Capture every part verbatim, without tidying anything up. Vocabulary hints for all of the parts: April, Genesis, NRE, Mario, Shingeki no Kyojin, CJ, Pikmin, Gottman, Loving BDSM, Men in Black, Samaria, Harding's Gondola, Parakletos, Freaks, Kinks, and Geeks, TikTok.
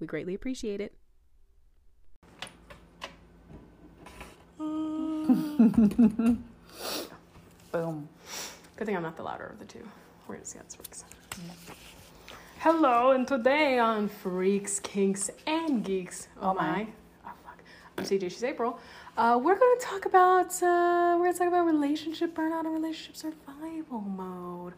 We greatly appreciate it. Boom. Good thing I'm not the louder of the two. We're going to see how this works. Hello, and today on Freaks, Kinks, and Geeks. Oh, oh my. my. Oh, fuck. I'm C J, she's April. Uh, we're going to talk about, uh, we're going to talk about relationship burnout and relationship survival mode.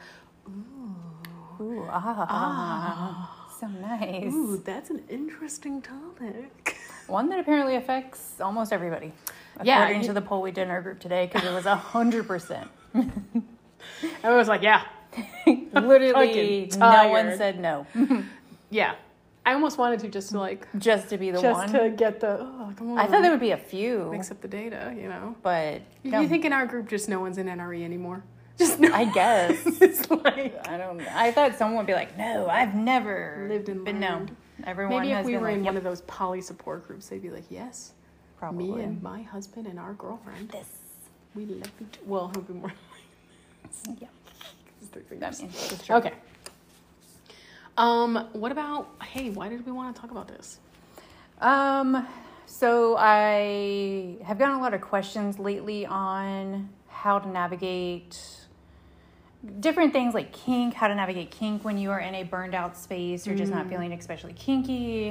Ooh. Ooh, ah. ah. So nice. Ooh, that's an interesting topic. One that apparently affects almost everybody. According yeah. According to the poll we did in our group today, because it was one hundred percent. Everyone was like, yeah. Literally no one said no. Yeah, I almost wanted to just to like just to be the just one just to get the oh, come on. I thought there would be a few mix up the data, you know, but no. You think in our group just no one's in N R E anymore? Just no. I guess it's like I don't know. I thought someone would be like, no, I've never lived in, but no, everyone maybe has if we been were like, in yep. one of those poly support groups, they'd be like, yes, probably me and my husband and our girlfriend, this we love you too. Well, it'll be more like yeah. Okay. Um, what about, hey, why did we want to talk about this? Um, so I have gotten a lot of questions lately on how to navigate different things like kink, how to navigate kink when you are in a burned out space or just mm. not feeling especially kinky.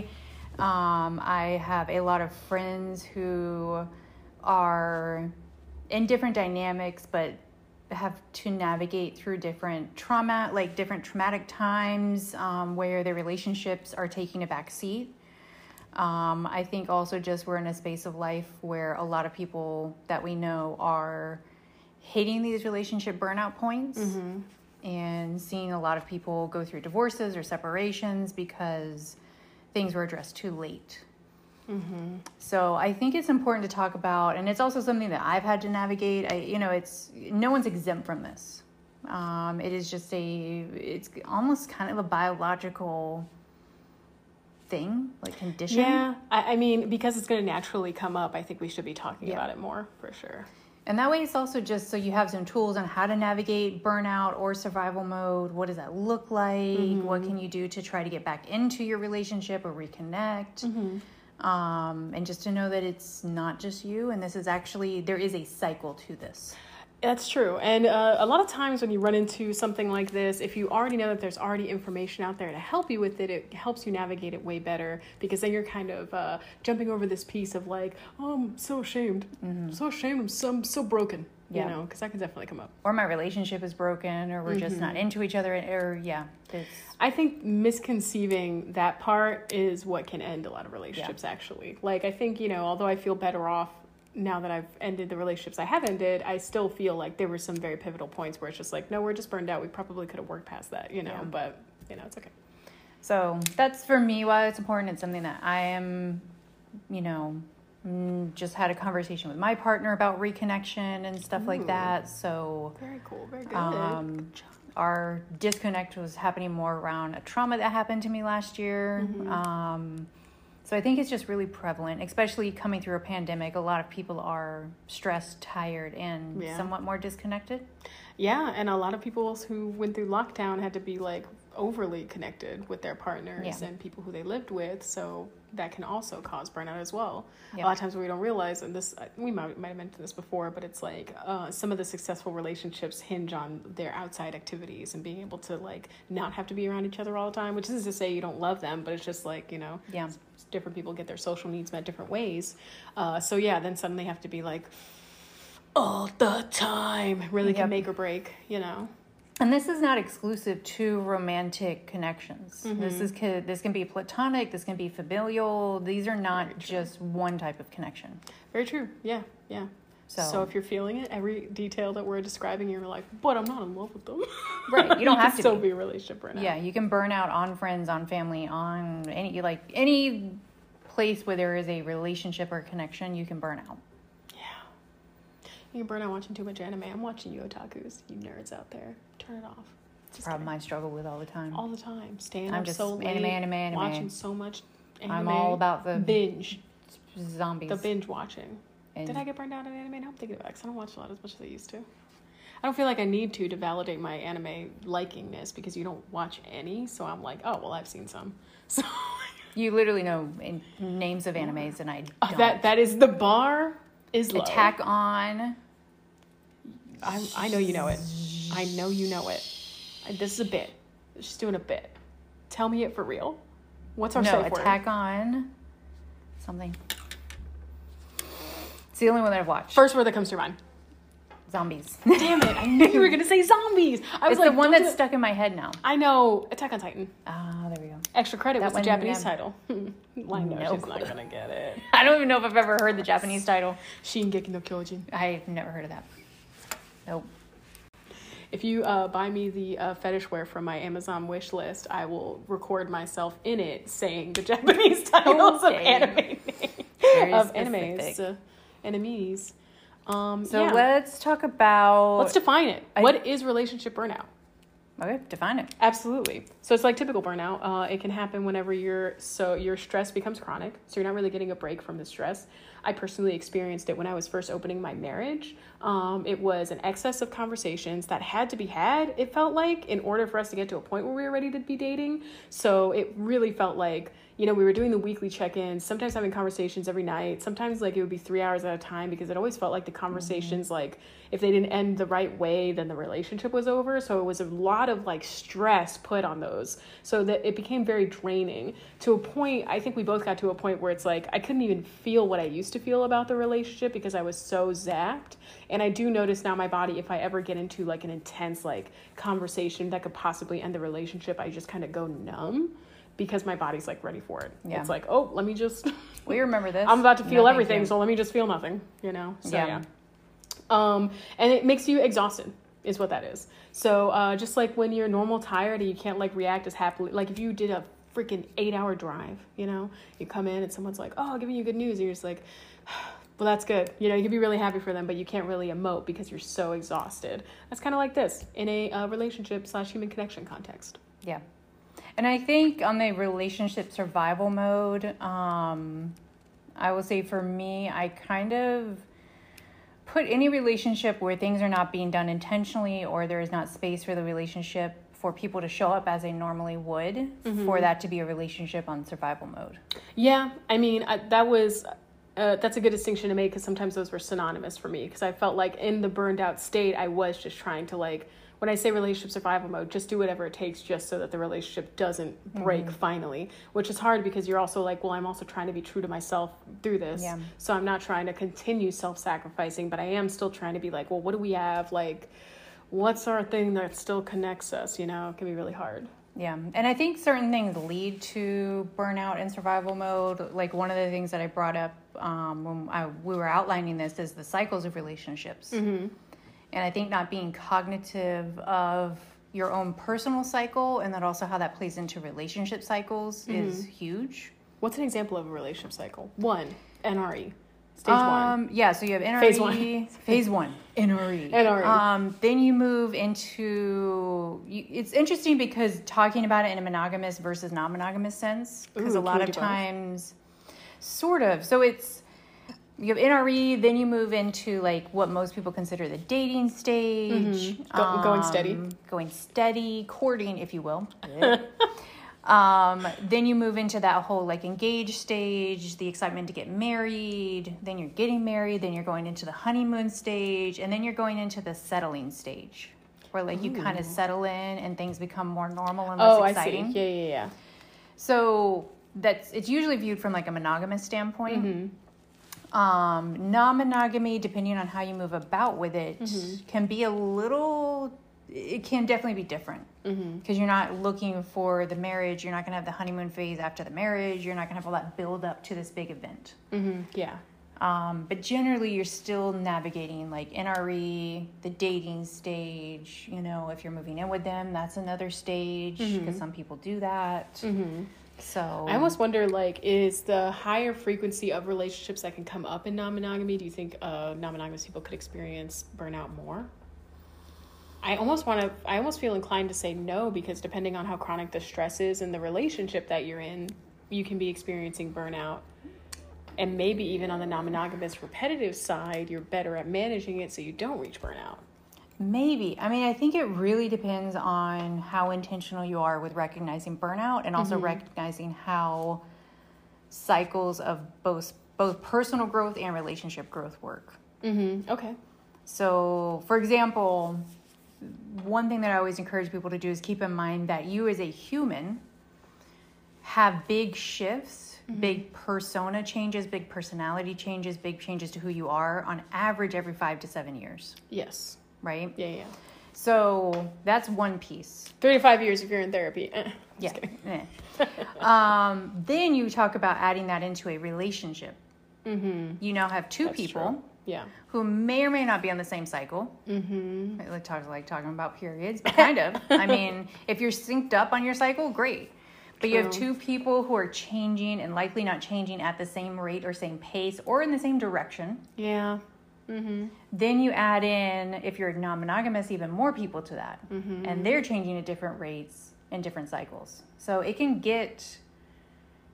Um, I have a lot of friends who are in different dynamics, but have to navigate through different trauma, like different traumatic times um, where their relationships are taking a back seat. Um, I think also just we're in a space of life where a lot of people that we know are hitting these relationship burnout points mm-hmm. and seeing a lot of people go through divorces or separations because things were addressed too late. Mm-hmm. So I think it's important to talk about, and it's also something that I've had to navigate. I, you know, it's no one's exempt from this. Um, it is just a, it's almost kind of a biological thing, like condition. Yeah, I, I mean, because it's going to naturally come up. I think we should be talking yeah. about it more for sure. And that way, it's also just so you have some tools on how to navigate burnout or survival mode. What does that look like? Mm-hmm. What can you do to try to get back into your relationship or reconnect? Mm-hmm. Um, and just to know that it's not just you, and this is actually, there is a cycle to this. That's true. And uh, a lot of times when you run into something like this, if you already know that there's already information out there to help you with it, it helps you navigate it way better, because then you're kind of uh, jumping over this piece of like, oh, I'm so ashamed. Mm-hmm. I'm so ashamed. I'm so, I'm so broken, yeah. you know, because that can definitely come up. Or my relationship is broken, or we're mm-hmm. just not into each other. Or yeah. It's... I think misconceiving that part is what can end a lot of relationships yeah. actually. Like I think, you know, although I feel better off now that I've ended the relationships I have ended, I still feel like there were some very pivotal points where it's just like, no, we're just burned out. We probably could have worked past that, you know, yeah. but, you know, it's okay. So that's for me why it's important. It's something that I am, you know, just had a conversation with my partner about reconnection and stuff Ooh. Like that. So very cool. Very good. Um, good job. Our disconnect was happening more around a trauma that happened to me last year. Mm-hmm. Um So I think it's just really prevalent, especially coming through a pandemic. A lot of people are stressed, tired, and yeah. somewhat more disconnected. Yeah, and a lot of people who went through lockdown had to be like overly connected with their partners yeah. and people who they lived with. So that can also cause burnout as well. Yep. A lot of times we don't realize, and this we might might have mentioned this before, but it's like uh, some of the successful relationships hinge on their outside activities and being able to like not have to be around each other all the time, which isn't to say you don't love them, but it's just like, you know, yeah. different people get their social needs met different ways. Uh, so yeah, then suddenly have to be like all the time. Really yep. can make or break, you know. And this is not exclusive to romantic connections. Mm-hmm. This is this can be platonic, this can be familial. These are not just one type of connection. Very true. Yeah, yeah. So, so if you're feeling it, every detail that we're describing, you're like, but I'm not in love with them. Right. You don't you have to still be. be a relationship burnout. Yeah, you can burn out on friends, on family, on any like any place where there is a relationship or connection, you can burn out. Yeah. You can burn out watching too much anime. I'm watching you otakus, you nerds out there. Turn it off. It's a problem I struggle with all the time. All the time. Staying I'm up just so late. Anime, anime, anime. Watching so much anime. I'm all about the binge. Zombies. The binge watching. And did I get burned out in anime? No, I'm thinking about it because I don't watch a lot as much as I used to. I don't feel like I need to to validate my anime likingness because you don't watch any. So I'm like, oh, well, I've seen some. So you literally know in names of animes, and I don't. Oh, that that is the bar is low. Attack on. I I know you know it. I know you know it. This is a bit. She's doing a bit. Tell me it for real. What's our no, safe word? No, Attack on something. It's the only one that I've watched. First word that comes to mind. Zombies. Damn it. I knew you were going to say zombies. I was it's like, the one that's stuck in my head now. I know. Attack on Titan. Ah, uh, there we go. Extra credit that was the Japanese have... title. Well, no, no she's clue. Not going to get it. I don't even know if I've ever heard the Japanese title. Shingeki no Kyojin. I've never heard of that. Nope. If you uh, buy me the uh, fetish wear from my Amazon wish list, I will record myself in it saying the Japanese titles oh, of anime. Of animes. Uh, enemies. Um, so yeah. Let's talk about... Let's define it. I, what is relationship burnout? Okay, define it. Absolutely. So it's like typical burnout. Uh, it can happen whenever you're, so your stress becomes chronic. So you're not really getting a break from the stress. I personally experienced it when I was first opening my marriage. Um, it was an excess of conversations that had to be had, it felt like, in order for us to get to a point where we were ready to be dating. So it really felt like, you know, we were doing the weekly check-ins, sometimes having conversations every night. Sometimes, like, it would be three hours at a time because it always felt like the conversations, mm-hmm. like, if they didn't end the right way, then the relationship was over. So it was a lot of, like, stress put on those. So that it became very draining to a point. I think we both got to a point where it's like I couldn't even feel what I used to feel about the relationship because I was so zapped. And I do notice now my body, if I ever get into, like, an intense, like, conversation that could possibly end the relationship, I just kind of go numb. Because my body's, like, ready for it. Yeah. It's like, oh, let me just... We remember this. I'm about to feel no, everything, you. So let me just feel nothing, you know? So, yeah. yeah. Um, and it makes you exhausted, is what that is. So uh, just, like, when you're normal tired and you can't, like, react as happily... Like, if you did a freaking eight-hour drive, you know? You come in and someone's like, oh, giving you good news. And you're just like... Well, that's good. You know, you can be really happy for them, but you can't really emote because you're so exhausted. That's kind of like this in a uh, relationship slash human connection context. Yeah. And I think on the relationship survival mode, um, I will say for me, I kind of put any relationship where things are not being done intentionally or there is not space for the relationship for people to show up as they normally would mm-hmm. for that to be a relationship on survival mode. Yeah. I mean, I, that was... Uh, that's a good distinction to make because sometimes those were synonymous for me because I felt like in the burned out state, I was just trying to, like, when I say relationship survival mode, just do whatever it takes just so that the relationship doesn't break mm-hmm. finally, which is hard because you're also like, well, I'm also trying to be true to myself through this. Yeah. So I'm not trying to continue self-sacrificing, but I am still trying to be like, well, what do we have? Like, what's our thing that still connects us? You know, it can be really hard. Yeah, and I think certain things lead to burnout and survival mode. Like, one of the things that I brought up um, when I, we were outlining this is the cycles of relationships. Mm-hmm. And I think not being cognitive of your own personal cycle and that also how that plays into relationship cycles mm-hmm. is huge. What's an example of a relationship cycle? One, N R E. Stage um, one. Yeah, so you have N R E. Phase one. Phase one. N R E. N R E. Um, then you move into... You, it's interesting because talking about it in a monogamous versus non-monogamous sense, because a lot of times... Both? Sort of. So it's... You have N R E, then you move into, like, what most people consider the dating stage. Mm-hmm. Go, um, going steady. Going steady. Courting, if you will. Um, then you move into that whole, like, engage stage, the excitement to get married, then you're getting married, then you're going into the honeymoon stage, and then you're going into the settling stage where, like, Ooh. You kind of settle in and things become more normal and less oh, exciting. Oh, I see. Yeah, yeah, yeah. So that's, it's usually viewed from, like, a monogamous standpoint. Mm-hmm. Um, non-monogamy, depending on how you move about with it, mm-hmm. can be a little... It can definitely be different because mm-hmm. you're not looking for the marriage. You're not going to have the honeymoon phase after the marriage. You're not going to have all that build up to this big event. Mm-hmm. Yeah. Um, but generally, you're still navigating, like, N R E, the dating stage. You know, if you're moving in with them, that's another stage because mm-hmm. some people do that. Mm-hmm. So I almost wonder, like, is the higher frequency of relationships that can come up in non-monogamy, do you think uh, non-monogamous people could experience burnout more? I almost want to, I almost feel inclined to say no, because depending on how chronic the stress is in the relationship that you're in, you can be experiencing burnout. And maybe even on the non-monogamous repetitive side, you're better at managing it so you don't reach burnout. Maybe. I mean, I think it really depends on how intentional you are with recognizing burnout and also mm-hmm. recognizing how cycles of both both personal growth and relationship growth work. Mm-hmm. Okay. So, for example, one thing that I always encourage people to do is keep in mind that you as a human have big shifts, mm-hmm. big persona changes, big personality changes, big changes to who you are on average every five to seven years. Yes. Right? Yeah, yeah. So that's one piece. Three to five years if you're in therapy. Eh, yeah. Eh. um, then you talk about adding that into a relationship. Mm-hmm. You now have two that's people true. Yeah. who may or may not be on the same cycle. Mm-hmm. I talk, like talking about periods, but kind of. I mean, if you're synced up on your cycle, great. But true. You have two people who are changing and likely not changing at the same rate or same pace or in the same direction. Yeah. Mm-hmm. Then you add in, if you're non-monogamous, even more people to that. Mm-hmm. And they're changing at different rates and different cycles. So it can get,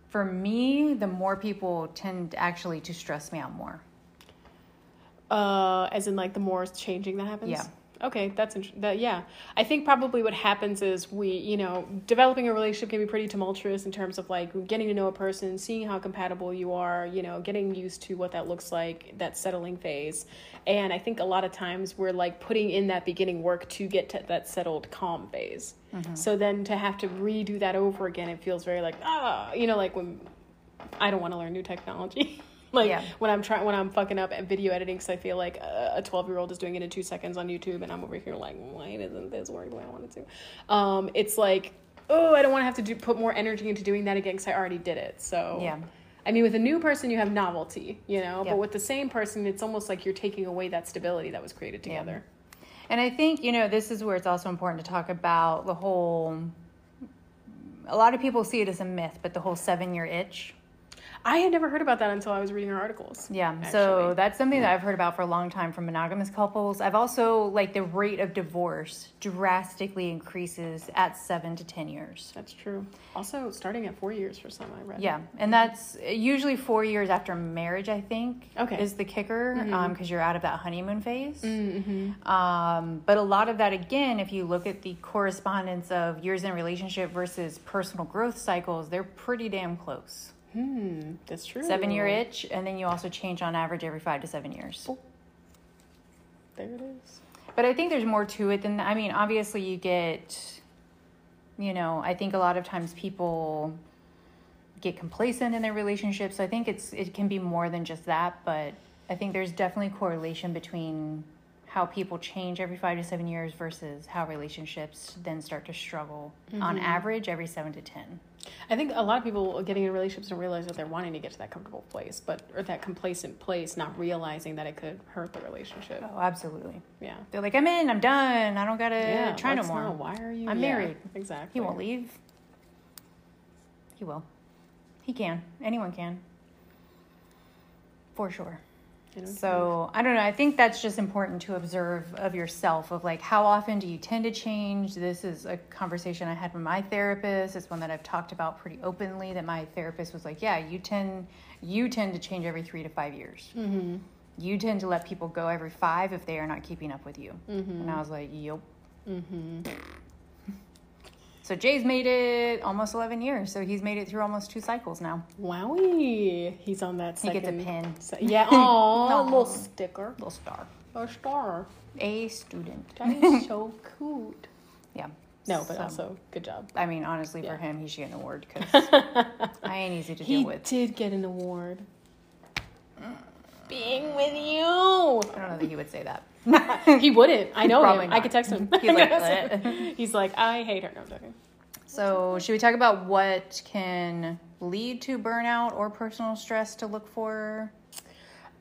for me, the more people tend actually to stress me out more. Uh, as in, like, the more changing that happens? Yeah. Okay, that's interesting. That, yeah. I think probably what happens is we, you know, developing a relationship can be pretty tumultuous in terms of, like, getting to know a person, seeing how compatible you are, you know, getting used to what that looks like, that settling phase. And I think a lot of times we're, like, putting in that beginning work to get to that settled, calm phase. Mm-hmm. So then to have to redo that over again, it feels very like, ah, you know, like when I don't want to learn new technology. Like, yeah. when I'm trying, when I'm fucking up at video editing, because I feel like a twelve-year-old is doing it in two seconds on YouTube, and I'm over here like, why doesn't this work the way I want it to? Um, it's like, oh, I don't want to have to do, put more energy into doing that again because I already did it. So, yeah. I mean, with a new person, you have novelty, you know? Yeah. But with the same person, it's almost like you're taking away that stability that was created together. Yeah. And I think, you know, this is where it's also important to talk about the whole... A lot of people see it as a myth, but the whole seven-year itch... I had never heard about that until I was reading her articles. Yeah, actually. So that's something yeah. that I've heard about for a long time from monogamous couples. I've also, like, the rate of divorce drastically increases at seven to ten years. That's true. Also, starting at four years for some, I read. Yeah, and that's usually four years after marriage, I think, okay. is the kicker, because mm-hmm. um, you're out of that honeymoon phase. Mm-hmm. Um, but a lot of that, again, if you look at the correspondence of years in a relationship versus personal growth cycles, they're pretty damn close. Hmm, that's true. Seven-year itch, and then you also change on average every five to seven years. Oh. There it is. But I think there's more to it than that. I mean, obviously you get, you know, I think a lot of times people get complacent in their relationships. So I think it's it can be more than just that, but I think there's definitely correlation between how people change every five to seven years versus how relationships then start to struggle mm-hmm. on average every seven to ten. I think a lot of people getting in relationships don't realize that they're wanting to get to that comfortable place, but or that complacent place, not realizing that it could hurt the relationship. Oh, absolutely. Yeah. They're like, I'm in, I'm done. I don't got to yeah, try no more. Not, why are you? I'm yeah, married. Exactly. He won't leave. He will. He can. Anyone can. For sure. So, I don't know. I think that's just important to observe of yourself, of like, how often do you tend to change? This is a conversation I had with my therapist. It's one that I've talked about pretty openly, that my therapist was like, yeah, you tend, you tend to change every three to five years. Mm-hmm. You tend to let people go every five if they are not keeping up with you. Mm-hmm. And I was like, yup. Mm-hmm. So Jay's made it almost eleven years. So he's made it through almost two cycles now. Wowie. He's on that second. He gets a pin. Se- yeah. Aw, a little sticker. Little star. A star. A student. That is so cute. Yeah. No, but so, also, good job. I mean, honestly, yeah. for him, he should get an award because I ain't easy to deal with. He did get an award. Being with you. I don't know that he would say that. He wouldn't. I know him. Not. I could text him. He's like, he's like, I hate her. No, I'm joking. So should we talk about what can lead to burnout or personal stress to look for?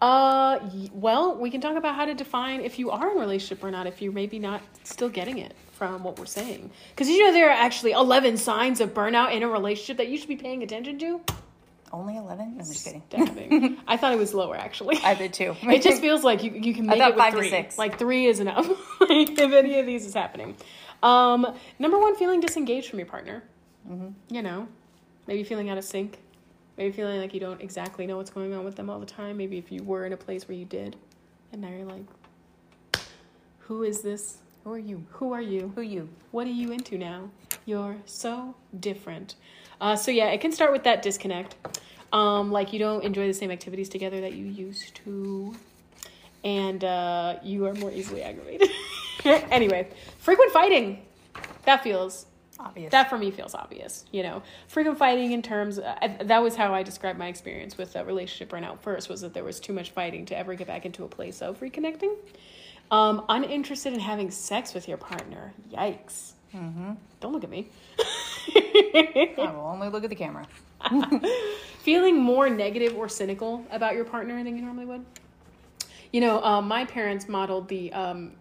Uh, well, we can talk about how to define if you are in a relationship or not, if you're maybe not still getting it from what we're saying. Because, you know, there are actually eleven signs of burnout in a relationship that you should be paying attention to. Only eleven? No, I'm just kidding. I thought it was lower, actually. I did, too. It just feels like you, you can make it with three. I thought five to six. Like, three is enough. Like, if any of these is happening. Um, number one, feeling disengaged from your partner. Mm-hmm. You know, maybe feeling out of sync. Maybe feeling like you don't exactly know what's going on with them all the time. Maybe if you were in a place where you did, and now you're like, who is this? Who are you? Who are you? Who you? What are you into now? You're so different. Uh, so, yeah, it can start with that disconnect. Um, like, you don't enjoy the same activities together that you used to. And uh, you are more easily aggravated. Anyway, frequent fighting. That feels... obvious. That for me feels obvious, you know. Frequent fighting in terms, uh, that was how I described my experience with a relationship burnout first, was that there was too much fighting to ever get back into a place of reconnecting. Um, uninterested in having sex with your partner. Yikes. Mm-hmm. Don't look at me. I will only look at the camera. Feeling more negative or cynical about your partner than you normally would. You know, uh, my parents modeled the um,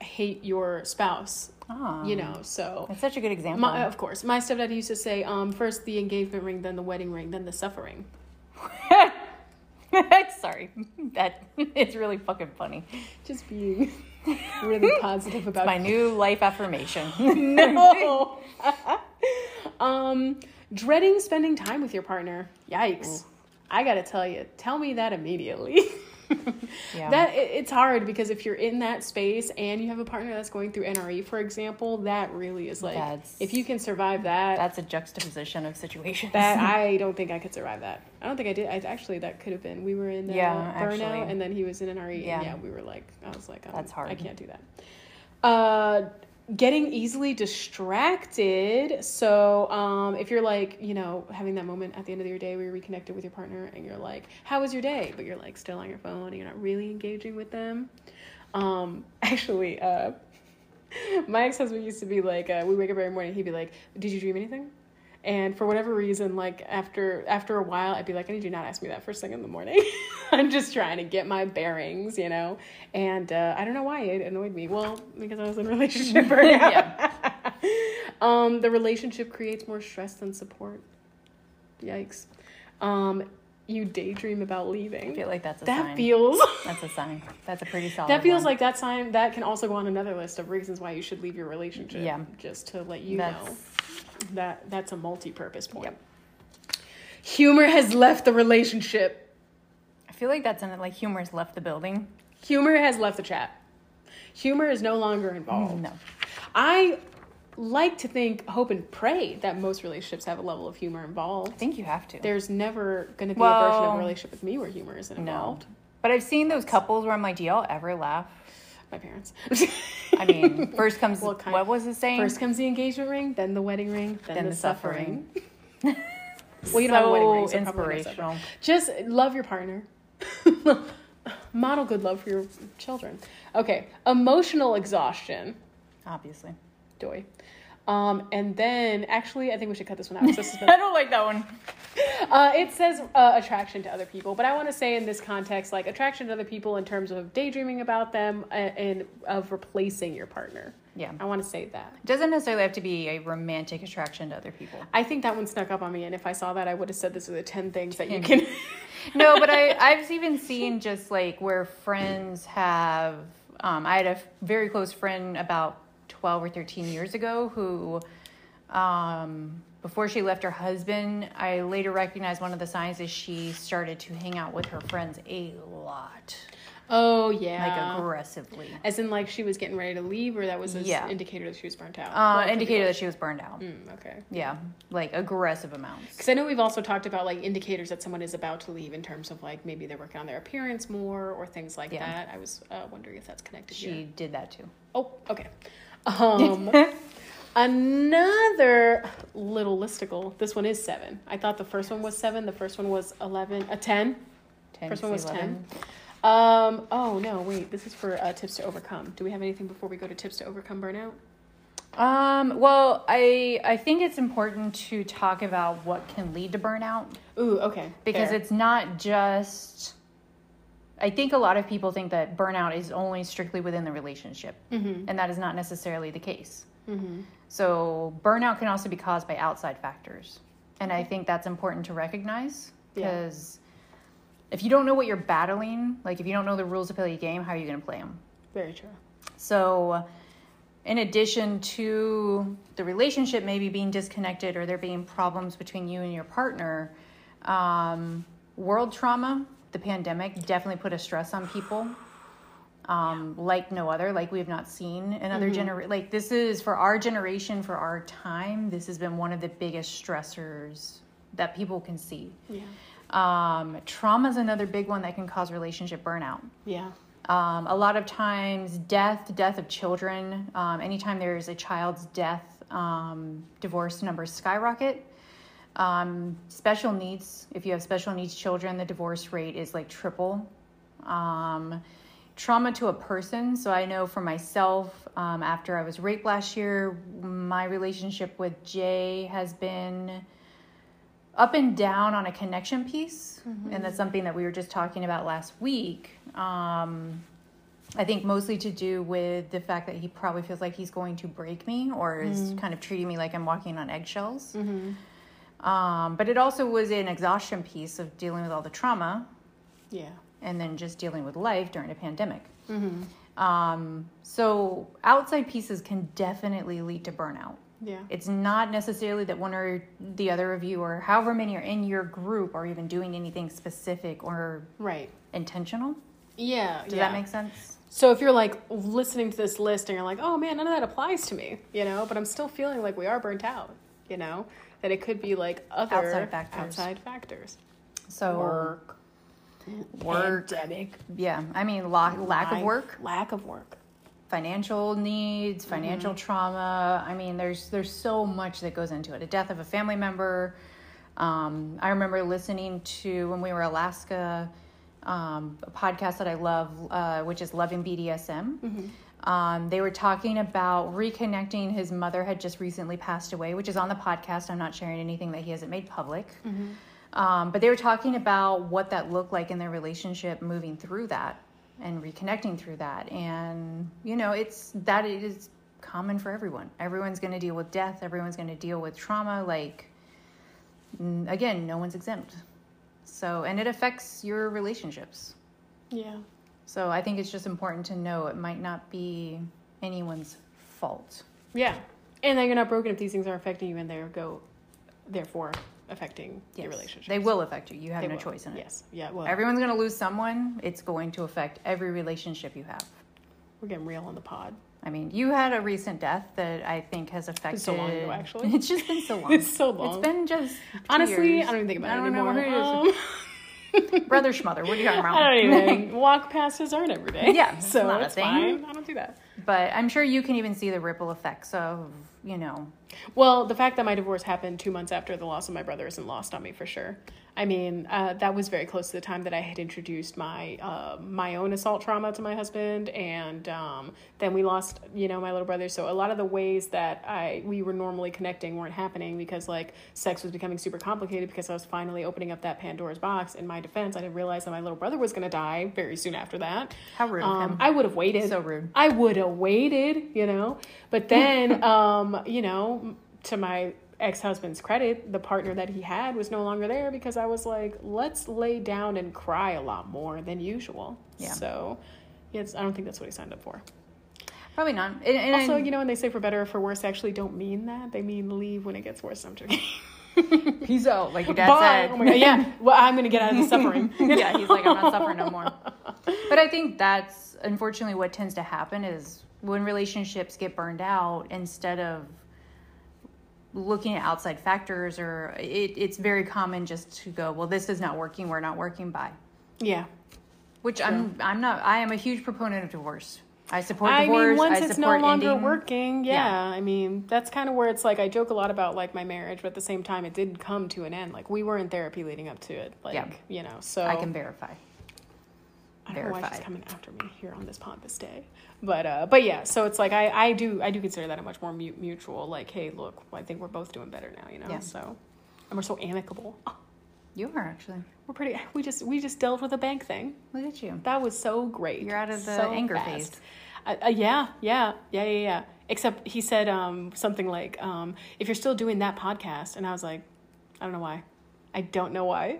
hate your spouse. You know, so that's such a good example. My, of course, my stepdad used to say, um, "First the engagement ring, then the wedding ring, then the suffering." Sorry, that it's really fucking funny. Just being really positive about it's my new life affirmation. No, um, dreading spending time with your partner. Yikes! Ooh. I gotta tell you, tell me that immediately. Yeah. That it, it's hard because if you're in that space and you have a partner that's going through N R E, for example, that really is like that's, if you can survive that, that's a juxtaposition of situations. That I don't think I could survive that. I don't think I did. I actually that could have been we were in the yeah, burnout actually. And then he was in N R E. Yeah. And yeah, we were like I was like um, that's hard. I can't do that. Uh, getting easily distracted. So um, if you're like, you know, having that moment at the end of your day where you're reconnected with your partner and you're like, how was your day? But you're like still on your phone and you're not really engaging with them. Um, actually, uh, my ex-husband used to be like, uh, we wake up every morning. He'd be like, did you dream anything? And for whatever reason, like after after a while, I'd be like, I need you not ask me that first thing in the morning. I'm just trying to get my bearings, you know. And uh, I don't know why it annoyed me. Well, because I was in a relationship burnout. um, the relationship creates more stress than support. Yikes. Um, you daydream about leaving. I feel like that's a that sign. That feels... that's a sign. That's a pretty solid That feels one. Like that sign. That can also go on another list of reasons why you should leave your relationship. Yeah. Just to let you that's... know. That that's a multi-purpose point. Yep. Humor has left the relationship. I feel like that's in it. Like humor has left the building. Humor has left the chat. Humor is no longer involved. No. I like to think, hope and pray that most relationships have a level of humor involved. I think you have to. There's never going to be well, a version of a relationship with me where humor isn't involved. No. But I've seen those couples where I'm like, do y'all ever laugh? My parents. I mean, first comes, well, kind of, what was it saying? First comes the engagement ring, then the wedding ring, then, then the, the suffering. suffering. Well, you don't have a wedding ring, so inspirational. Just love your partner. Model good love for your children. Okay. Emotional exhaustion. Obviously. Doy. Um, and then, actually, I think we should cut this one out. This been- I don't like that one. Uh, it says uh, attraction to other people, but I want to say in this context, like attraction to other people in terms of daydreaming about them and, and of replacing your partner. Yeah. I want to say that. It doesn't necessarily have to be a romantic attraction to other people. I think that one snuck up on me, and if I saw that, I would have said this are the ten things that you can... No, but I, I've even seen just like where friends have... Um, I had a very close friend about twelve or thirteen years ago who... Um, before she left her husband, I later recognized one of the signs is she started to hang out with her friends a lot. Oh, yeah. Like, aggressively. As in, like, she was getting ready to leave, or that was an yeah. indicator that she was burnt out? Uh, well, indicator that she was burned out. Mm, okay. Yeah. Like, aggressive amounts. Because I know we've also talked about, like, indicators that someone is about to leave in terms of, like, maybe they're working on their appearance more or things like yeah. that. I was uh, wondering if that's connected She here. Did that, too. Oh, okay. Um... Another little listicle. This one is seven. I thought the first one was seven. The first one was eleven. A ten. ten first one was eleven. ten. Um. Oh, no, wait. This is for uh, tips to overcome. Do we have anything before we go to tips to overcome burnout? Um. Well, I I think it's important to talk about what can lead to burnout. Ooh, okay. Because Fair. It's not just... I think a lot of people think that burnout is only strictly within the relationship, mm-hmm. and that is not necessarily the case. Mm-hmm. So burnout can also be caused by outside factors, and I think that's important to recognize, because yeah. if you don't know what you're battling, like if you don't know the rules to play the game, how are you going to play them? Very true. So in addition to the relationship maybe being disconnected or there being problems between you and your partner, um, world trauma, the pandemic, definitely put a stress on people um, yeah. like no other, like we have not seen another mm-hmm. generation. Like this is, for our generation, for our time, this has been one of the biggest stressors that people can see. Yeah. Um, trauma is another big one that can cause relationship burnout. Yeah. Um, a lot of times death, death of children, um, anytime there's a child's death, um, divorce numbers skyrocket. Um, special needs, if you have special needs children, the divorce rate is like triple. Um, trauma to a person. So I know for myself, um, after I was raped last year, my relationship with Jay has been up and down on a connection piece. Mm-hmm. And that's something that we were just talking about last week. Um, I think mostly to do with the fact that he probably feels like he's going to break me, or mm-hmm. is kind of treating me like I'm walking on eggshells. Mm-hmm. Um, but it also was an exhaustion piece of dealing with all the trauma. Yeah. And then just dealing with life during a pandemic. Mm-hmm. Um, so outside pieces can definitely lead to burnout. Yeah. It's not necessarily that one or the other of you, or however many are in your group, are even doing anything specific or right. intentional. Yeah. Does yeah. that make sense? So if you're like listening to this list and you're like, oh man, none of that applies to me, you know, but I'm still feeling like we are burnt out, you know, that it could be like other outside factors. Outside factors. So work. Work. Pandemic. Yeah. I mean, lack, lack of work. Lack of work. Financial needs, financial mm-hmm. trauma. I mean, there's there's so much that goes into it. The death of a family member. Um, I remember listening to, when we were in Alaska, um, a podcast that I love, uh, which is Loving B D S M. Mm-hmm. Um, they were talking about reconnecting. His mother had just recently passed away, which is on the podcast. I'm not sharing anything that he hasn't made public. Mm-hmm. Um, but they were talking about what that looked like in their relationship, moving through that and reconnecting through that. And, you know, it's that it is common for everyone. Everyone's going to deal with death. Everyone's going to deal with trauma. Like, again, no one's exempt. So, and it affects your relationships. Yeah. So I think it's just important to know it might not be anyone's fault. Yeah. And that you're not broken if these things are affecting you and they go, therefore, affecting yes. your relationship. They will affect you. You have they no will. choice in it. Yes. Yeah. Well, everyone's going to lose someone. It's going to affect every relationship you have. We're getting real on the pod. I mean, you had a recent death that I think has affected. It's so long ago, actually. It's just been so long. It's so long. It's been just honestly. Years. I don't even think about it anymore. I don't anymore. know who it is. Um, Brother Schmother. What are you talking about? I don't even walk past his urn every day. Yeah, it's so not it's a thing. Fine. I don't do that. But I'm sure you can even see the ripple effects of, you know. Well, the fact that my divorce happened two months after the loss of my brother isn't lost on me for sure. I mean, uh, that was very close to the time that I had introduced my uh, my own assault trauma to my husband. And um, then we lost, you know, my little brother. So a lot of the ways that I we were normally connecting weren't happening because, like, sex was becoming super complicated because I was finally opening up that Pandora's box. In my defense, I didn't realize that my little brother was going to die very soon after that. How rude. Um, I would have waited. So rude. I would have waited, you know. But then, um, you know, to my ex-husband's credit, the partner that he had was no longer there because I was like, let's lay down and cry a lot more than usual. Yeah. So yes, I don't think that's what he signed up for. Probably not. And, and also, I'm, you know, when they say for better or for worse, they actually don't mean that. They mean leave when it gets worse. I'm joking. Peace out, like your dad Bye. said. Oh my God. Yeah. Well, I'm going to get out of the suffering. Yeah. He's like, I'm not suffering no more. But I think that's unfortunately what tends to happen is when relationships get burned out, instead of looking at outside factors, or it, it's very common just to go, well, this is not working. We're not working by. Yeah. Which sure. I'm, I'm not, I am a huge proponent of divorce. I support I divorce. I mean, once I it's no longer ending. working. Yeah. yeah. I mean, that's kind of where it's like, I joke a lot about like my marriage, but at the same time, it did come to an end. Like we were in therapy leading up to it. Like, yeah. you know, so I can verify. I don't know why she's coming after me here on this pod this day. But uh, but yeah, so it's like I, I do I do consider that a much more mu- mutual, like, hey, look, I think we're both doing better now, you know? Yeah. So, and we're so amicable. Oh, You are actually. We're pretty. We just we just dealt with a bank thing. Look at you. That was so great. You're out of the so anger fast. phase. Uh, uh, yeah, yeah, yeah, yeah, yeah. Except he said um, something like, um, "If you're still doing that podcast," and I was like, "I don't know why. I don't know why."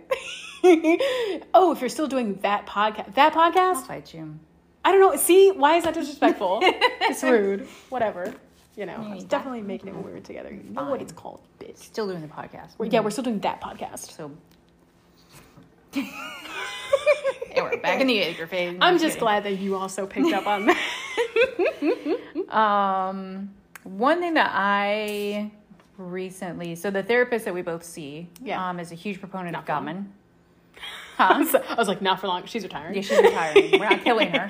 Oh, if you're still doing that podcast, that podcast. I'll fight you. I don't know. See, why is that disrespectful? It's rude. Whatever. You know, I was definitely that. making it when we were together. You know what it's called, bitch. Still doing the podcast. We're, yeah, we're still doing that podcast. So, and we're back in the anger phase. I'm, I'm just kidding. glad that you also picked up on that. um, one thing that I recently, so the therapist that we both see, yeah. um, is a huge proponent not of Gottman. Huh? I was like, not for long. She's retiring. Yeah, she's retiring. We're not killing her.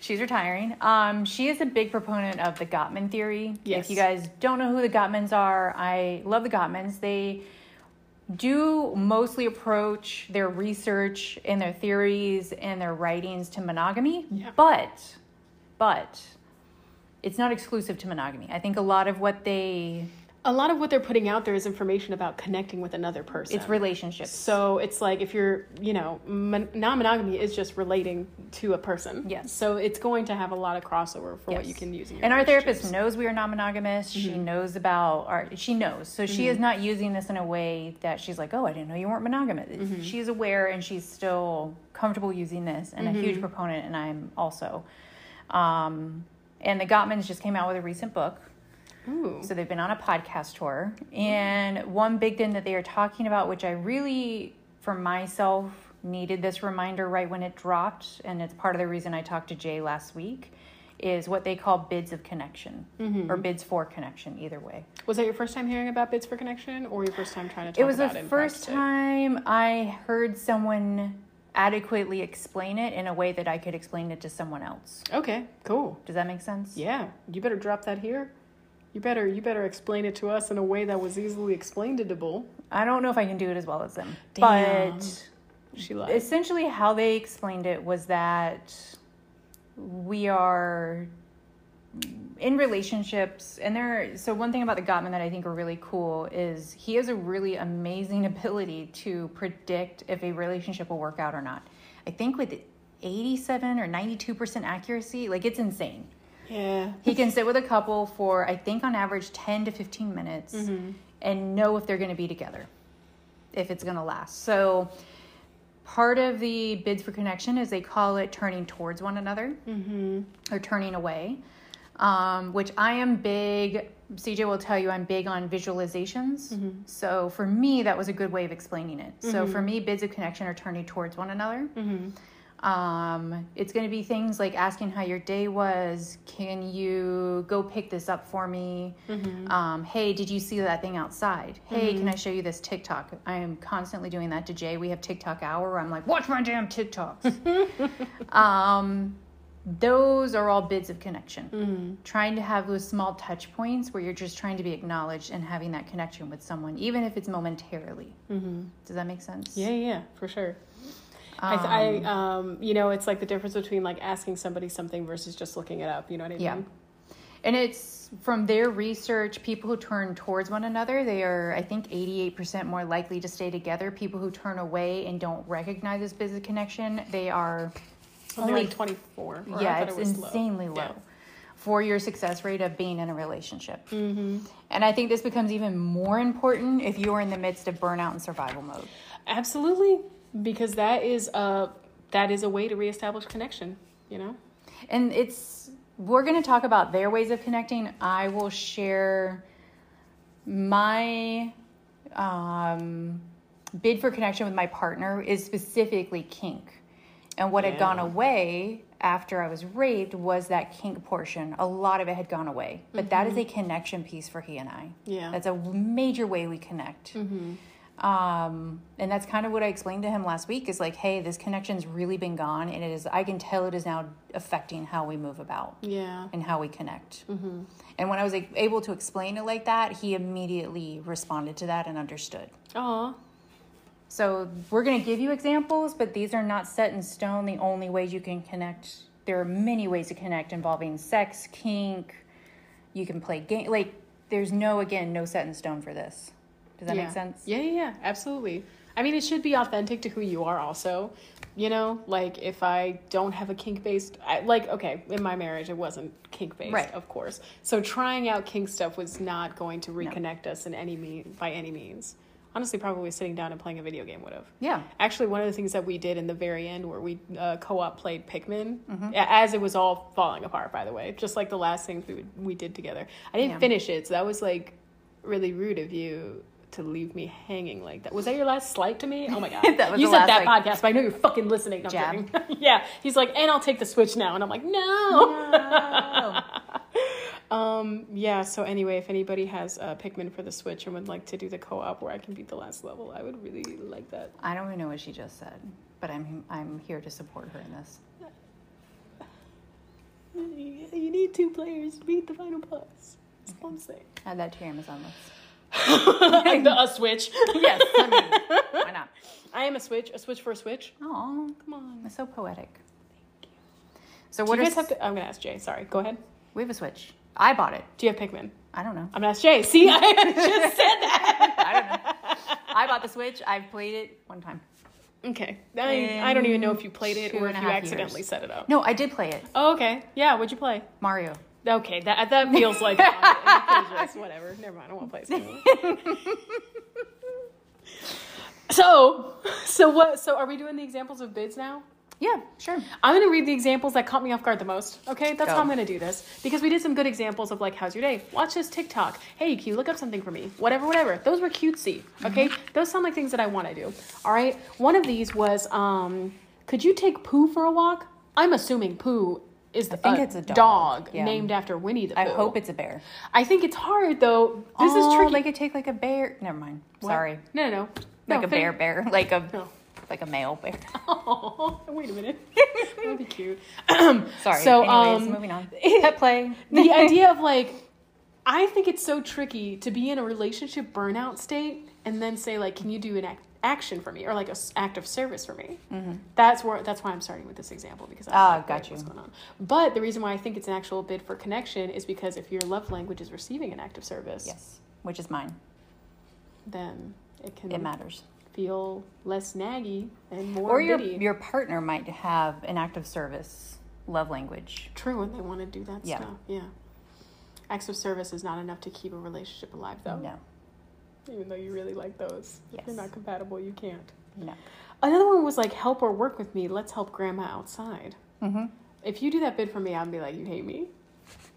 She's retiring. Um, she is a big proponent of the Gottman theory. Yes. If you guys don't know who the Gottmans are, I love the Gottmans. They do mostly approach their research and their theories and their writings to monogamy, yeah. but but it's not exclusive to monogamy. I think a lot of what they... A lot of what they're putting out there is information about connecting with another person. It's relationships. So it's like if you're, you know, mon- non-monogamy is just relating to a person. Yes. So it's going to have a lot of crossover for yes. what you can use in your And our therapist knows we are non-monogamous. Mm-hmm. She knows about, or she knows. So mm-hmm. she is not using this in a way that she's like, oh, I didn't know you weren't monogamous. Mm-hmm. She's aware and she's still comfortable using this and mm-hmm. a huge proponent, and I'm also. Um, and the Gottmans just came out with a recent book. Ooh. So they've been on a podcast tour, and one big thing that they are talking about, which I really, for myself, needed this reminder right when it dropped, and it's part of the reason I talked to Jay last week, is what they call bids of connection, mm-hmm. or bids for connection, either way. Was that your first time hearing about bids for connection, or your first time trying to talk about it? It was the first time I heard someone adequately explain it in a way that I could explain it to someone else. Okay, cool. Does that make sense? Yeah. You better drop that here. You better you better explain it to us in a way that was easily explainable. I don't know if I can do it as well as them. Damn. But she lied. Essentially how they explained it was that we are in relationships, and there so one thing about the Gottman that I think are really cool is he has a really amazing ability to predict if a relationship will work out or not. I think with eighty-seven or ninety-two percent accuracy, like it's insane. Yeah. He can sit with a couple for, I think, on average, ten to fifteen minutes mm-hmm. and know if they're going to be together, if it's going to last. So part of the bids for connection is they call it turning towards one another mm-hmm. or turning away, um, which I am big. C J will tell you I'm big on visualizations. Mm-hmm. So for me, that was a good way of explaining it. Mm-hmm. So for me, bids of connection are turning towards one another. Mm-hmm. Um, it's going to be things like asking how your day was. Can you go pick this up for me? Mm-hmm. Um, hey, did you see that thing outside? Hey, mm-hmm. can I show you this TikTok? I am constantly doing that to Jay. We have TikTok hour where I'm like, watch my damn TikToks. um, those are all bids of connection. Mm-hmm. Trying to have those small touch points where you're just trying to be acknowledged and having that connection with someone, even if it's momentarily. Mm-hmm. Does that make sense? Yeah, yeah, for sure. I, th- I um, you know, it's like the difference between like asking somebody something versus just looking it up. You know what I mean? Yeah. And it's from their research, people who turn towards one another, they are, I think, eighty-eight percent more likely to stay together. People who turn away and don't recognize this business connection, they are well, only like twenty-four. Yeah, it's it was insanely low. low. Yeah. For your success rate of being in a relationship. Mm-hmm. And I think this becomes even more important if you are in the midst of burnout and survival mode. Absolutely. Because that is a that is a way to reestablish connection, you know? And it's we're going to talk about their ways of connecting. I will share my um, bid for connection with my partner is specifically kink. And what yeah. had gone away after I was raped was that kink portion. A lot of it had gone away. But mm-hmm. that is a connection piece for he and I. Yeah. That's a major way we connect. Mm-hmm. Um, and that's kind of what I explained to him last week is like, hey, this connection's really been gone, and it is, I can tell it is now affecting how we move about yeah. and how we connect. Mm-hmm. And when I was able to explain it like that, he immediately responded to that and understood. Aw. So we're going to give you examples, but these are not set in stone. The only ways you can connect, there are many ways to connect involving sex, kink. You can play game. Like there's no, again, no set in stone for this. Does that yeah. make sense? Yeah, yeah, yeah. Absolutely. I mean, it should be authentic to who you are also, you know? Like, if I don't have a kink-based... I, like, okay, in my marriage, it wasn't kink-based, right. Of course. So trying out kink stuff was not going to reconnect no. us in any mean, by any means. Honestly, probably sitting down and playing a video game would have. Yeah. Actually, one of the things that we did in the very end where we uh, co-op played Pikmin, mm-hmm. as it was all falling apart, by the way, just like the last things we, would, we did together. I didn't yeah. finish it, so that was, like, really rude of you... to leave me hanging like that. Was that your last slight to me? Oh my god. That was you said last, that like, podcast, but I know you're fucking listening. No, yeah. He's like, and I'll take the Switch now. And I'm like, no. no. um, yeah, so anyway, if anybody has uh, Pikmin for the Switch and would like to do the co-op where I can beat the last level, I would really like that. I don't even know what she just said, but I'm I'm here to support her in this. You need two players to beat the final boss. That's okay. All I'm saying. Add that to your Amazon list. the, a Switch. Yes, I mean, why not? I am a Switch, a Switch for a Switch. Oh, come on. That's so poetic. Thank you. So what do you guys have to, I'm going to ask Jay, sorry. Go ahead. We have a Switch. I bought it. Do you have Pikmin? I don't know. I'm going to ask Jay. See, I just said that. I don't know. I bought the Switch. I've played it one time. Okay. I, I don't even know if you played it or if you accidentally years. set it up. No, I did play it. Oh, okay. Yeah, what'd you play? Mario. Okay, that that feels like just, whatever. Never mind, I won't play it anymore. So, so what? So are we doing the examples of bids now? Yeah, sure. I'm gonna read the examples that caught me off guard the most. Okay, that's Go. how I'm gonna do this because we did some good examples of like, how's your day? Watch this TikTok. Hey, can you look up something for me? Whatever, whatever. Those were cutesy. Okay, mm-hmm. Those sound like things that I want to do. All right. One of these was, um, could you take Pooh for a walk? I'm assuming Pooh. Is the, I think a it's a dog, dog yeah. named after Winnie the Pooh. I hope it's a bear. I think it's hard, though. This oh, is tricky. Like it take like a bear. Never mind. What? Sorry. No, no, no. Like no, a bear bear. Like a no. like a male bear. Oh, wait a minute. That would be cute. Sorry. So, anyways, um, moving on. Pet play. The idea of like, I think it's so tricky to be in a relationship burnout state and then say like, can you do an act? action for me or like a act of service for me. Mm-hmm. That's where that's why I'm starting with this example because I oh, got you. What's going on. But the reason why I think it's an actual bid for connection is because if your love language is receiving an act of service, yes, which is mine, then it can it matters. Feel less naggy and more or your bitty. Your partner might have an act of service love language. True, and they want to do that yeah. stuff. Yeah. Acts of service is not enough to keep a relationship alive though. No. Even though you really like those. Yes. If you're not compatible, you can't. No. Another one was like, help or work with me. Let's help grandma outside. Mm-hmm. If you do that bid for me, I'll be like, you hate me.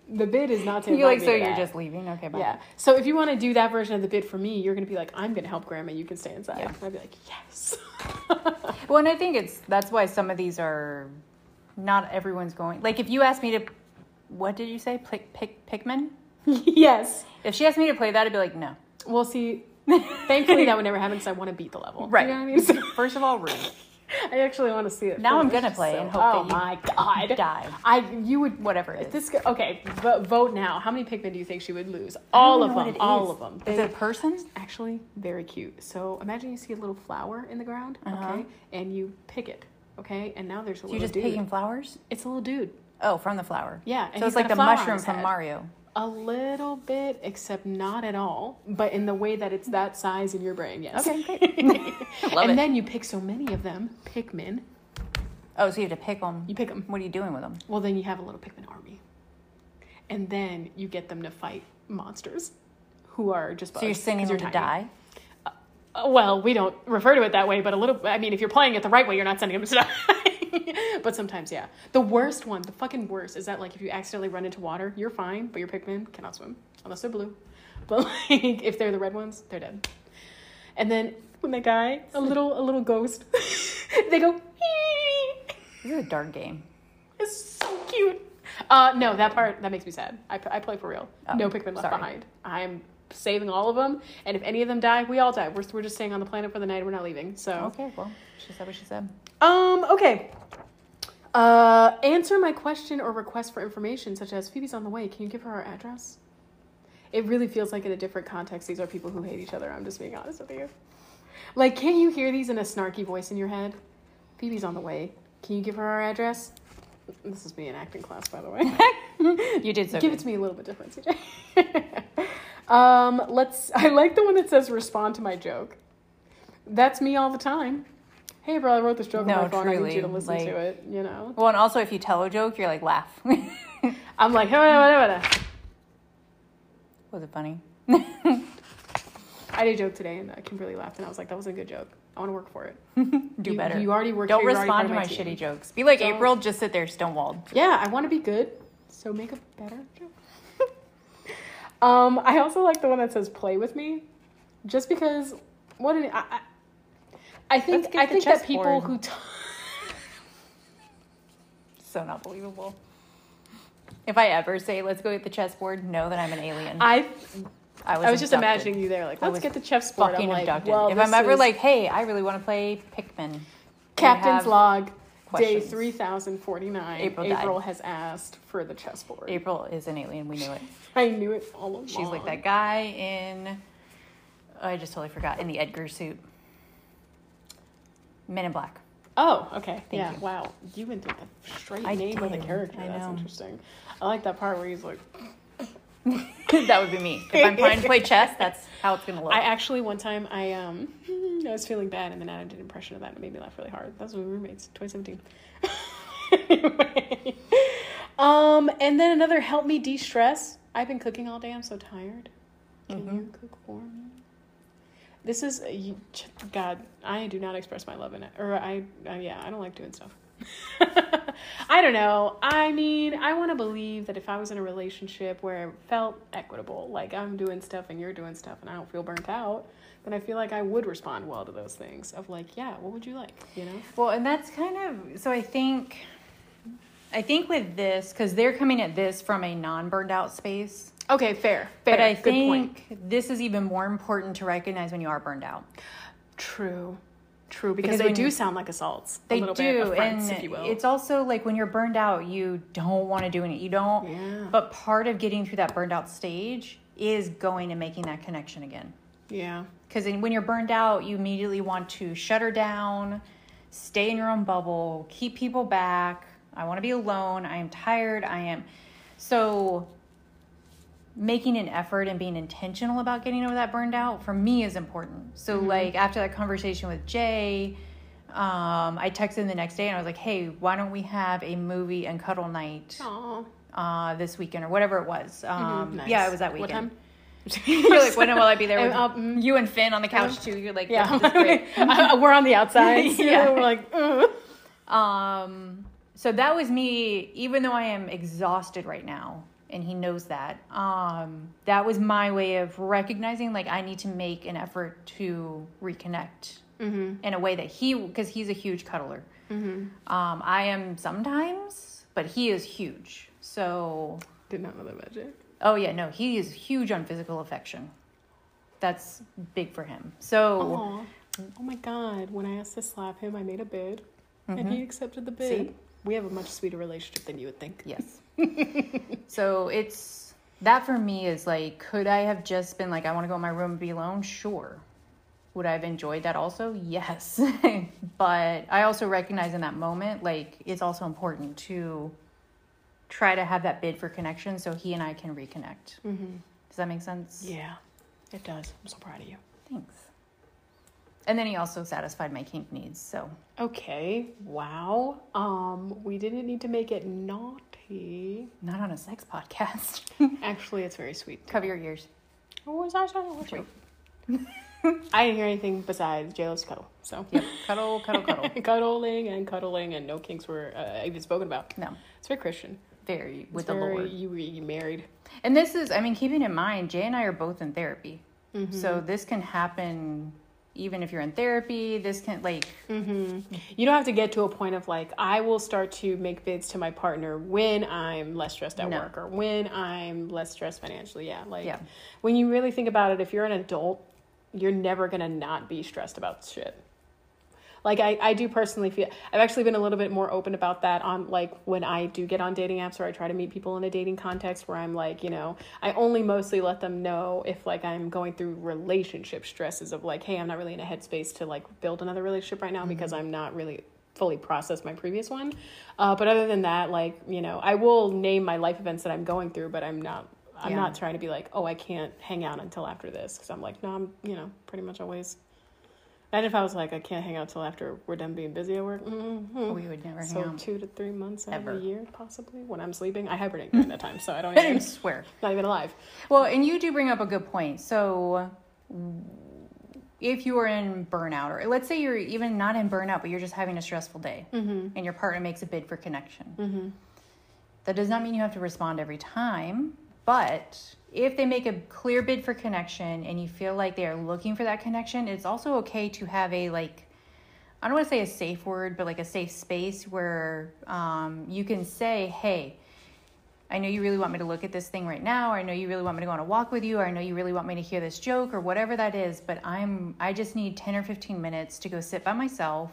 The bid is not to invite you like, me so to you're that. Just leaving? Okay, bye. Yeah. So if you want to do that version of the bid for me, you're going to be like, I'm going to help grandma. You can stay inside. Yeah. I'd be like, yes. Well, and I think it's, that's why some of these are, not everyone's going. Like if you asked me to, what did you say? Pick, pick, Pikmin? Yes. If she asked me to play that, I'd be like, no. Well, see, thankfully that would never happen because I want to beat the level. Right. You know what I mean? So, first of all, rude. I actually want to see it. Now first, I'm going to play so. and hope oh that you my God. die. I, you would, whatever it is. This, okay, v- vote now. How many Pikmin do you think she would lose? All of them. All of them. They, is it a person? It's actually very cute. So imagine you see a little flower in the ground, uh-huh. okay, and you pick it, okay? And now there's a so little dude. You're just dude. picking flowers? It's a little dude. Oh, from the flower. Yeah. And so it's like the mushroom from Mario. A little bit, except not at all, but in the way that it's that size in your brain, yes. Okay, great. Love and it. Then you pick so many of them, Pikmin. Oh, so you have to pick them. You pick them. What are you doing with them? Well, then you have a little Pikmin army. And then you get them to fight monsters who are just bugs. So you're sending them to die? Uh, well, we don't refer to it that way, but a little, I mean, if you're playing it the right way, you're not sending them to die. But sometimes, yeah. The worst one, the fucking worst, is that, like, if you accidentally run into water, you're fine, but your Pikmin cannot swim. Unless they're blue. But, like, if they're the red ones, they're dead. And then, when they die, a little a little ghost, they go, hee! This is a dark game. It's so cute. Uh, no, that part, that makes me sad. I, I play for real. Oh, no Pikmin left sorry. behind. I'm saving all of them, and if any of them die, we all die. We're, we're just staying on the planet for the night. We're not leaving, so. Okay, well, she said what she said. Um, okay. Uh, answer my question or request for information, such as Phoebe's on the way. Can you give her our address? It really feels like in a different context, these are people who hate each other. I'm just being honest with you. Like, can you hear these in a snarky voice in your head? Phoebe's on the way. Can you give her our address? This is me in acting class, by the way. You did so Give good. It to me a little bit different, C J. um, let's, I like the one that says respond to my joke. That's me all the time. Hey, bro, I wrote this joke no, on my phone. Truly, I need you to listen like, to it, you know? Well, and also if you tell a joke, you're like, laugh. I'm like, hey, what, what, what? Was it funny? I did a joke today, and Kimberly laughed, and I was like, that was a good joke. I want to work for it. Do you, better. You already worked Don't here, respond to my, my shitty jokes. Be like Don't. April, just sit there, stonewalled. Yeah, I want to be good, so make a better joke. um, I also like the one that says, play with me. Just because, what an... I, I, I think I think that people board. who t- so not believable. If I ever say let's go get the chessboard, know that I'm an alien. I I was, I was just imagining you there like let's get the chessboard. I'm like, abducted. Well, if I'm ever like, hey, I really want to play Pikmin. Captain's log, questions. Day three thousand forty-nine. April, April has asked for the chessboard. April is an alien. We knew it. I knew it all along. She's like that guy in. Oh, I just totally forgot in the Edgar suit. Men in Black. Oh, okay. Thank yeah. You. Wow. You went through the straight I name did. of the character. I That's know. interesting. I like that part where he's like... That would be me. If I'm trying to play chess, that's how it's going to look. I actually, one time, I um, I was feeling bad, and then I did an impression of that, and it made me laugh really hard. That was with roommates, twenty seventeen. Anyway. Um, and then another, help me de-stress. I've been cooking all day. I'm so tired. Can mm-hmm. you cook for me? This is, you, God, I do not express my love in it. Or I, I yeah, I don't like doing stuff. I don't know. I mean, I want to believe that if I was in a relationship where it felt equitable, like I'm doing stuff and you're doing stuff and I don't feel burnt out, then I feel like I would respond well to those things of like, yeah, what would you like, you know? Well, and that's kind of, so I think, I think with this, because they're coming at this from a non-burned out space. Okay, fair, fair. But I Good think point. This is even more important to recognize when you are burned out. True, true, because, because they do you, sound like assaults. They a little do, bit of friends, and if you will. It's also like when you're burned out, you don't want to do anything. You don't. Yeah. But part of getting through that burned out stage is going and making that connection again. Yeah. Because when you're burned out, you immediately want to shutter down, stay in your own bubble, keep people back. I want to be alone. I am tired. I am so. Making an effort and being intentional about getting over that burned out for me is important. So mm-hmm. like after that conversation with Jay, um, I texted him the next day and I was like, hey, why don't we have a movie and cuddle night uh, this weekend or whatever it was. Um, mm-hmm. nice. Yeah, it was that weekend. You're like, when will I be there with um, you and Finn on the couch too? You're like, yeah, this is great. We're on the outside. Yeah. We're like, ugh. Um, so that was me, even though I am exhausted right now. And he knows that. Um, that was my way of recognizing, like, I need to make an effort to reconnect mm-hmm. in a way that he, because he's a huge cuddler. Mm-hmm. Um, I am sometimes, but he is huge. So. Did not know that about you. Oh, yeah. No, he is huge on physical affection. That's big for him. So. Aww. Oh, my God. When I asked to slap him, I made a bid. Mm-hmm. And he accepted the bid. See? We have a much sweeter relationship than you would think. Yes. So it's, that for me is like, could I have just been like, I want to go in my room and be alone? Sure. Would I have enjoyed that also? Yes. But I also recognize in that moment, like, it's also important to try to have that bid for connection so he and I can reconnect. Mm-hmm. Does that make sense? Yeah, it does. I'm so proud of you. Thanks. And then he also satisfied my kink needs, so. Okay, wow. Um, we didn't need to make it naughty. Not on a sex podcast. Actually, it's very sweet. Cover your ears. Oh, was I trying to I didn't hear anything besides J-Lo's cuddle, so. Yep, cuddle, cuddle, cuddle. Cuddling and cuddling and no kinks were uh, even spoken about. No. It's very Christian. Very, it's with very, the Lord. You, you married. And this is, I mean, keeping in mind, Jay and I are both in therapy. Mm-hmm. So this can happen... Even if you're in therapy, this can, like... Mm-hmm. You don't have to get to a point of, like, I will start to make bids to my partner when I'm less stressed at no. work or when I'm less stressed financially. Yeah, like, yeah. When you really think about it, if you're an adult, you're never going to not be stressed about shit. Like, I, I do personally feel... I've actually been a little bit more open about that on, like, when I do get on dating apps or I try to meet people in a dating context where I'm, like, you know... I only mostly let them know if, like, I'm going through relationship stresses of, like, hey, I'm not really in a headspace to, like, build another relationship right now mm-hmm. because I'm not really... fully process my previous one. Uh, but other than that, like, you know, I will name my life events that I'm going through, but I'm not... I'm yeah. not trying to be like, oh, I can't hang out until after this because I'm, like, no, I'm, you know, pretty much always... And if I was like, I can't hang out till after we're done being busy at work, mm-hmm. we would never so hang out. So two to three months out of a year, possibly, when I'm sleeping. I hibernate during that time, so I don't even... I didn't swear. Not even alive. Well, and you do bring up a good point. So if you are in burnout, or let's say you're even not in burnout, but you're just having a stressful day, mm-hmm. and your partner makes a bid for connection, mm-hmm. that does not mean you have to respond every time, but... if they make a clear bid for connection and you feel like they are looking for that connection, it's also okay to have a, like, I don't want to say a safe word, but like a safe space where um, you can say, hey, I know you really want me to look at this thing right now, or I know you really want me to go on a walk with you, or I know you really want me to hear this joke, or whatever that is, but I'm I just need ten or fifteen minutes to go sit by myself,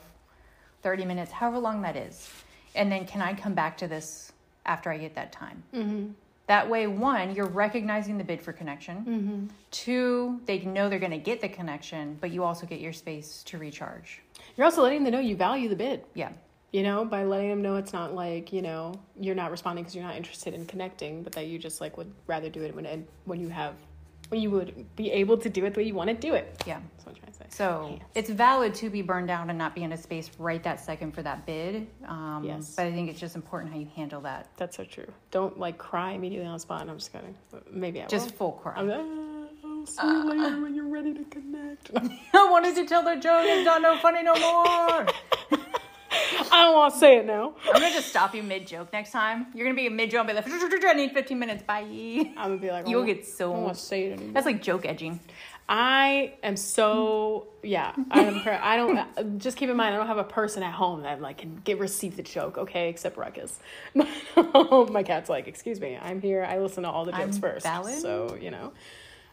thirty minutes, however long that is. And then can I come back to this after I get that time? Mm-hmm. That way, one, you're recognizing the bid for connection. Mm-hmm. Two, they know they're going to get the connection, but you also get your space to recharge. You're also letting them know you value the bid. Yeah. You know, by letting them know it's not like, you know, you're not responding because you're not interested in connecting, but that you just, like, would rather do it when when you have, when you would be able to do it the way you want to do it. Yeah. That's what I'm trying to say. So yes. It's valid to be burned out and not be in a space right that second for that bid. Um, yes. But I think it's just important how you handle that. That's so true. Don't, like, cry immediately on the spot. And I'm just kidding. Maybe I just will. Just full cry. I'm like, I'll see you uh, later when you're ready to connect. I wanted to tell the joke. It's not no funny no more. I don't want to say it now. I'm going to just stop you mid-joke next time. You're going to be mid-joke and be like, I need fifteen minutes. Bye. I'm going to be like, you'll get so... I don't want to say it anymore. That's like joke edging. I am so... Yeah. I'm, I don't... Just keep in mind, I don't have a person at home that like can get receive the joke, okay? Except Ruckus. My cat's like, excuse me, I'm here. I listen to all the jokes I'm first. Valid? So, you know.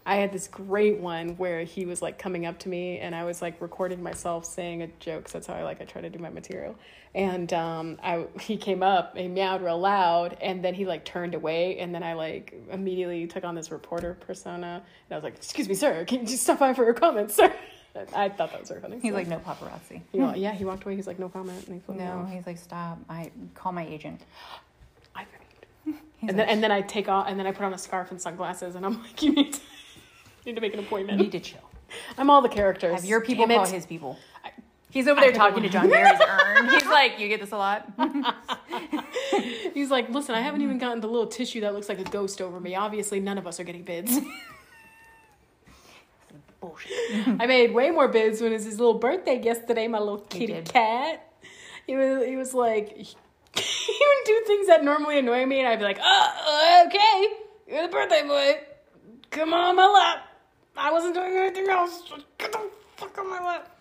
I had this great one where he was like coming up to me and I was like recording myself saying a joke. That's how I like, I try to do my material. And um, I he came up and meowed real loud and then he like turned away. And then I like immediately took on this reporter persona. And I was like, excuse me, sir, can you just stop by for a comment, sir? I thought that was really funny. He's so. Like, no paparazzi. He, well, yeah, he walked away. He's like, no comment. And he no, he's like, stop. I call my agent. I agreed. And like, then, and then I take off and then I put on a scarf and sunglasses and I'm like, you need to. Need to make an appointment. You need to chill. I'm all the characters. Have your people call his people. I, He's over there talking to John Gary's urn. He's like, you get this a lot? He's like, listen, I haven't even gotten the little tissue that looks like a ghost over me. Obviously, none of us are getting bids. Bullshit. I made way more bids when it was his little birthday yesterday, my little kitty cat. He was, he was like, he would do things that normally annoy me, and I'd be like, oh, okay, you're the birthday boy. Come on my lap. I wasn't doing anything else. Get the fuck on my lap.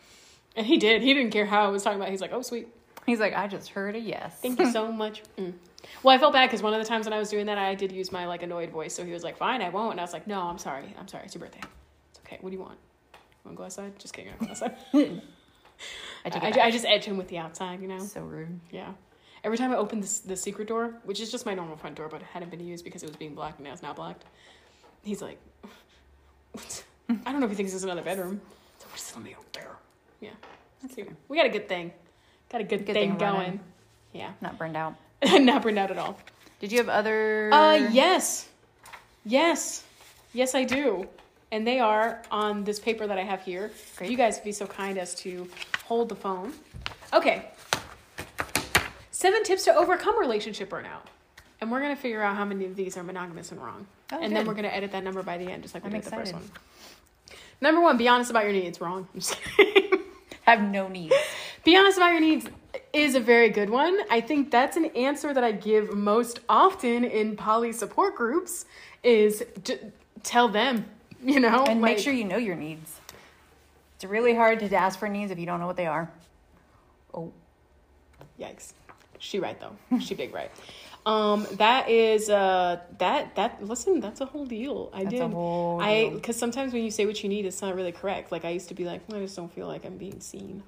And he did. He didn't care how I was talking about it. He's like, oh, sweet. He's like, I just heard a yes. Thank you so much. Mm. Well, I felt bad because one of the times when I was doing that, I did use my, like, annoyed voice. So he was like, fine, I won't. And I was like, no, I'm sorry. I'm sorry. It's your birthday. It's okay. What do you want? You want to go outside? Just kidding. I want to go outside. I, took I, I just edge him with the outside, you know? So rude. Yeah. Every time I opened the, the secret door, which is just my normal front door, but it hadn't been used because it was being blocked and now it's not blocked. He's like, what? I don't know if he thinks it's another bedroom. So we're still gonna be out there. Yeah, that's cute. We got a good thing. Got a good, good thing, thing going. Running. Yeah, not burned out. Not burned out at all. Did you have other? Uh, yes, yes, yes, I do. And they are on this paper that I have here. Great. You guys would be so kind as to hold the phone. Okay. Seven tips to overcome relationship burnout. And we're going to figure out how many of these are monogamous and wrong. Oh, and good. Then we're going to edit that number by the end, just like we I'm did excited. The first one. Number one, be honest about your needs. Wrong. I'm just kidding. Have no needs. Be honest about your needs is a very good one. I think that's an answer that I give most often in poly support groups is d- tell them, you know. And like, make sure you know your needs. It's really hard to ask for needs if you don't know what they are. Oh. Yikes. She right, though. She big right. Um, that is, uh, that, that, listen, that's a whole deal. I that's did. A whole I, deal. Cause sometimes when you say what you need, it's not really correct. Like I used to be like, I just don't feel like I'm being seen.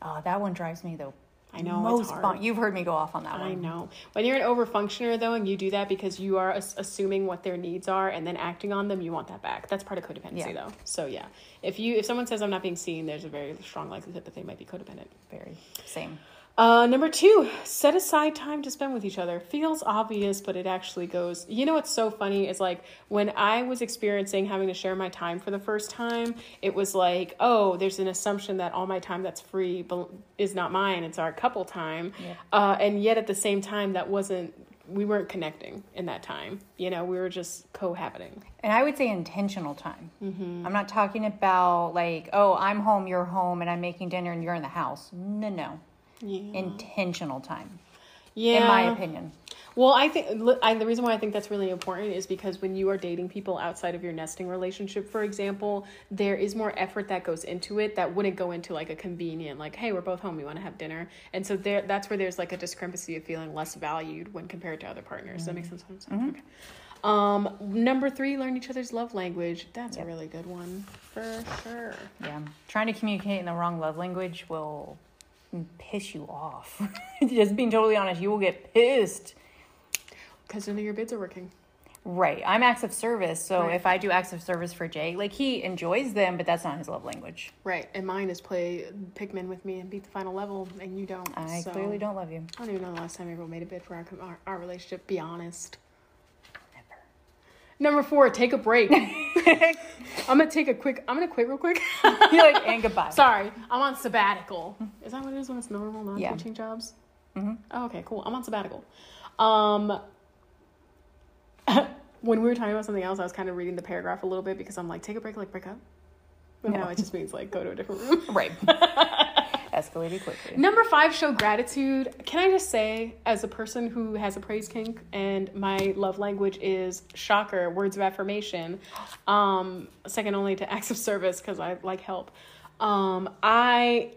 Oh, that one drives me though. I know. Most it's hard. Fun. You've heard me go off on that I one. I know. When you're an overfunctioner though, and you do that because you are as- assuming what their needs are and then acting on them, you want that back. That's part of codependency yeah. though. So yeah, if you, if someone says I'm not being seen, there's a very strong likelihood that they might be codependent. Very same. Uh, number two, set aside time to spend with each other. Feels obvious, but it actually goes. You know what's so funny is, like, when I was experiencing having to share my time for the first time, it was like, oh, there's an assumption that all my time that's free is not mine. It's our couple time. Yeah. Uh, and yet at the same time, that wasn't, we weren't connecting in that time. You know, we were just cohabiting. And I would say intentional time. Mm-hmm. I'm not talking about like, oh, I'm home, you're home, and I'm making dinner and you're in the house. No, no. Yeah. Intentional time, yeah, in my opinion. Well, I think I, the reason why I think that's really important is because when you are dating people outside of your nesting relationship, for example, there is more effort that goes into it that wouldn't go into like a convenient, like, hey, we're both home, we want to have dinner. And so there, that's where there's like a discrepancy of feeling less valued when compared to other partners. Mm-hmm. Does that make sense? Mm-hmm. Okay. Um, number three, learn each other's love language. That's yep. a really good one for sure. Yeah, trying to communicate in the wrong love language will piss you off. Just being totally honest, you will get pissed because none of your bids are working right. I'm acts of service, so right. If I do acts of service for Jay, like, he enjoys them, but that's not his love language, right? And mine is play Pikmin with me and beat the final level, and you don't. I so clearly don't love you. I don't even know the last time April made a bid for our, our, our relationship. Be honest. Number four, take a break. I'm going to take a quick, I'm going to quit real quick. You're like, and goodbye. Sorry, I'm on sabbatical. Is that what it is when it's normal, not yeah. teaching jobs? Mm-hmm. Oh, okay, cool. I'm on sabbatical. Um, when we were talking about something else, I was kind of reading the paragraph a little bit because I'm like, take a break, like break up. But no, no, it just means like go to a different room. Right. Escalated quickly. Number five, show gratitude. Can I just say, as a person who has a praise kink and my love language is, shocker, words of affirmation, um, second only to acts of service because I like help. Um, I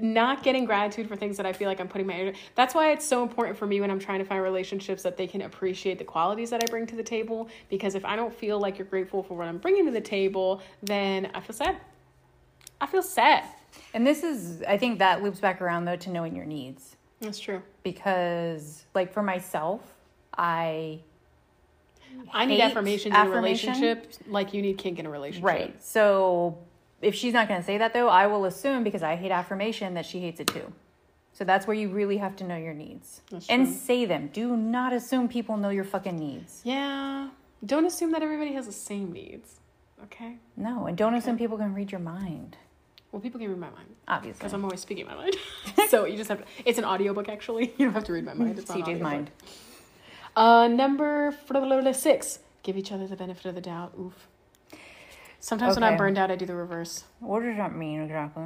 not getting gratitude for things that I feel like I'm putting my energy. That's why it's so important for me when I'm trying to find relationships that they can appreciate the qualities that I bring to the table, because if I don't feel like you're grateful for what I'm bringing to the table, then I feel sad. I feel sad. And this is, I think that loops back around, though, to knowing your needs. That's true. Because, like, for myself, I I need affirmations affirmation. in a relationship, like you need kink in a relationship. Right. So if she's not going to say that, though, I will assume, because I hate affirmation, that she hates it, too. So that's where you really have to know your needs. That's true. And say them. Do not assume people know your fucking needs. Yeah. Don't assume that everybody has the same needs. Okay? No. And don't okay. assume people can read your mind. Well, people can read my mind. Obviously. Because I'm always speaking my mind. So you just have to. It's an audiobook, actually. You don't have to read my mind. It's C J's mind. Uh, number six. Give each other the benefit of the doubt. Oof. Sometimes okay. when I'm burned out, I do the reverse. What does that mean exactly?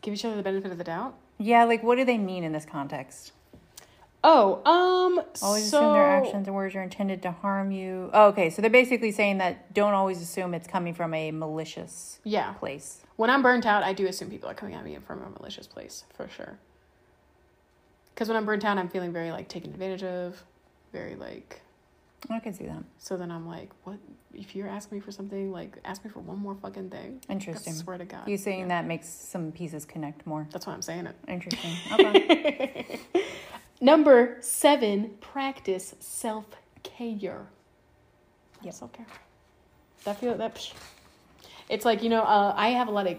Give each other the benefit of the doubt? Yeah, like, what do they mean in this context? Oh, um, always so... assume their actions and words are intended to harm you. Oh, okay, so they're basically saying that don't always assume it's coming from a malicious yeah. place. When I'm burnt out, I do assume people are coming at me from a malicious place, for sure. Because when I'm burnt out, I'm feeling very, like, taken advantage of, very, like... I can see that. So then I'm like, what? If you're asking me for something, like, ask me for one more fucking thing. Interesting. I swear to God. You saying yeah. that makes some pieces connect more. That's why I'm saying it. Interesting. Okay. Number seven, practice self-care. Yeah, self-care. That feel that... Psh. It's like, you know, uh, I have a lot of,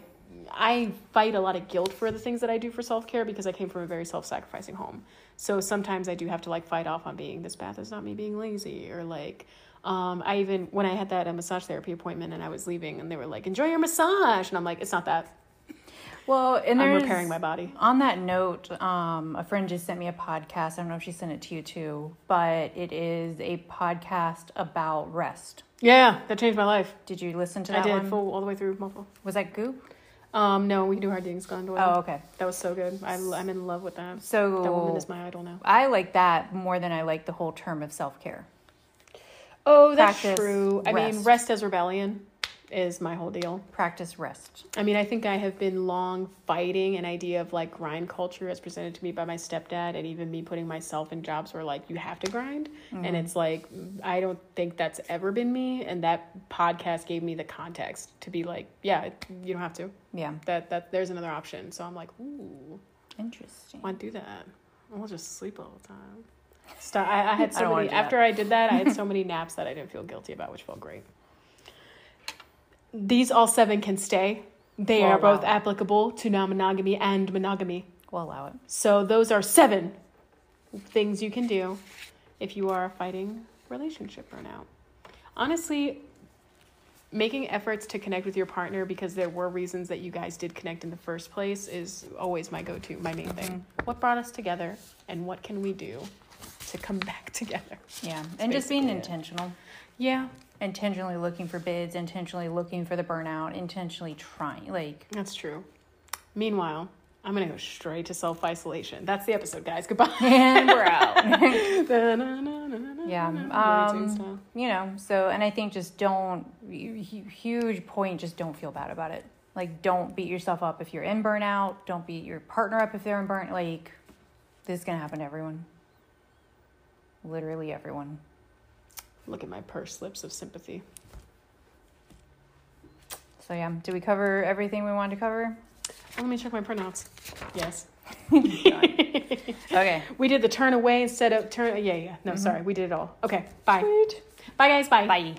I fight a lot of guilt for the things that I do for self-care because I came from a very self-sacrificing home. So sometimes I do have to, like, fight off on being, this bath is not me being lazy, or like, um, I even, when I had that uh, massage therapy appointment and I was leaving and they were like, enjoy your massage. And I'm like, it's not that. Well, and I'm repairing my body. On that note, um, a friend just sent me a podcast. I don't know if she sent it to you too, but it is a podcast about rest. Yeah, that changed my life. Did you listen to that one? I did, one? full all the way through, muffle. Was that Goop? Um, no, we do Harding's Gondola. Oh, okay. That was so good. I, I'm in love with that. So that woman is my idol now. I like that more than I like the whole term of self-care. Oh, that's Practice true. Rest. I mean, rest as rebellion is my whole deal. Practice rest. I mean, I think I have been long fighting an idea of, like, grind culture as presented to me by my stepdad, and even me putting myself in jobs where, like, you have to grind. Mm-hmm. And it's like, I don't think that's ever been me. And that podcast gave me the context to be like, yeah, you don't have to. Yeah. That that there's another option. So I'm like, ooh. Interesting. Why do that? I'll just sleep all the time. Stop. I, I had so I many, after that. I did that, I had so many naps that I didn't feel guilty about, which felt great. These all seven can stay. They oh, are both wow. applicable to non-monogamy and monogamy. We'll allow it. So those are seven things you can do if you are fighting relationship burnout. Honestly, making efforts to connect with your partner because there were reasons that you guys did connect in the first place is always my go-to, my main thing. Mm-hmm. What brought us together and what can we do to come back together? Yeah, That's and just being intentional. It. Yeah. Intentionally looking for bids, intentionally looking for the burnout, intentionally trying. Like That's true. Meanwhile, I'm going to go straight to self-isolation. That's the episode, guys. Goodbye. And we're out. Yeah. Um, you know, so, and I think just don't, huge point, just don't feel bad about it. Like, don't beat yourself up if you're in burnout. Don't beat your partner up if they're in burnout. Like, this is going to happen to everyone. Literally everyone. Look at my pursed lips of sympathy. So, yeah. Did we cover everything we wanted to cover? Let me check my printouts. Yes. Okay. We did the turn away instead of turn. Yeah, yeah. No, mm-hmm. sorry. We did it all. Okay. Bye. Sweet. Bye, guys. Bye. Bye.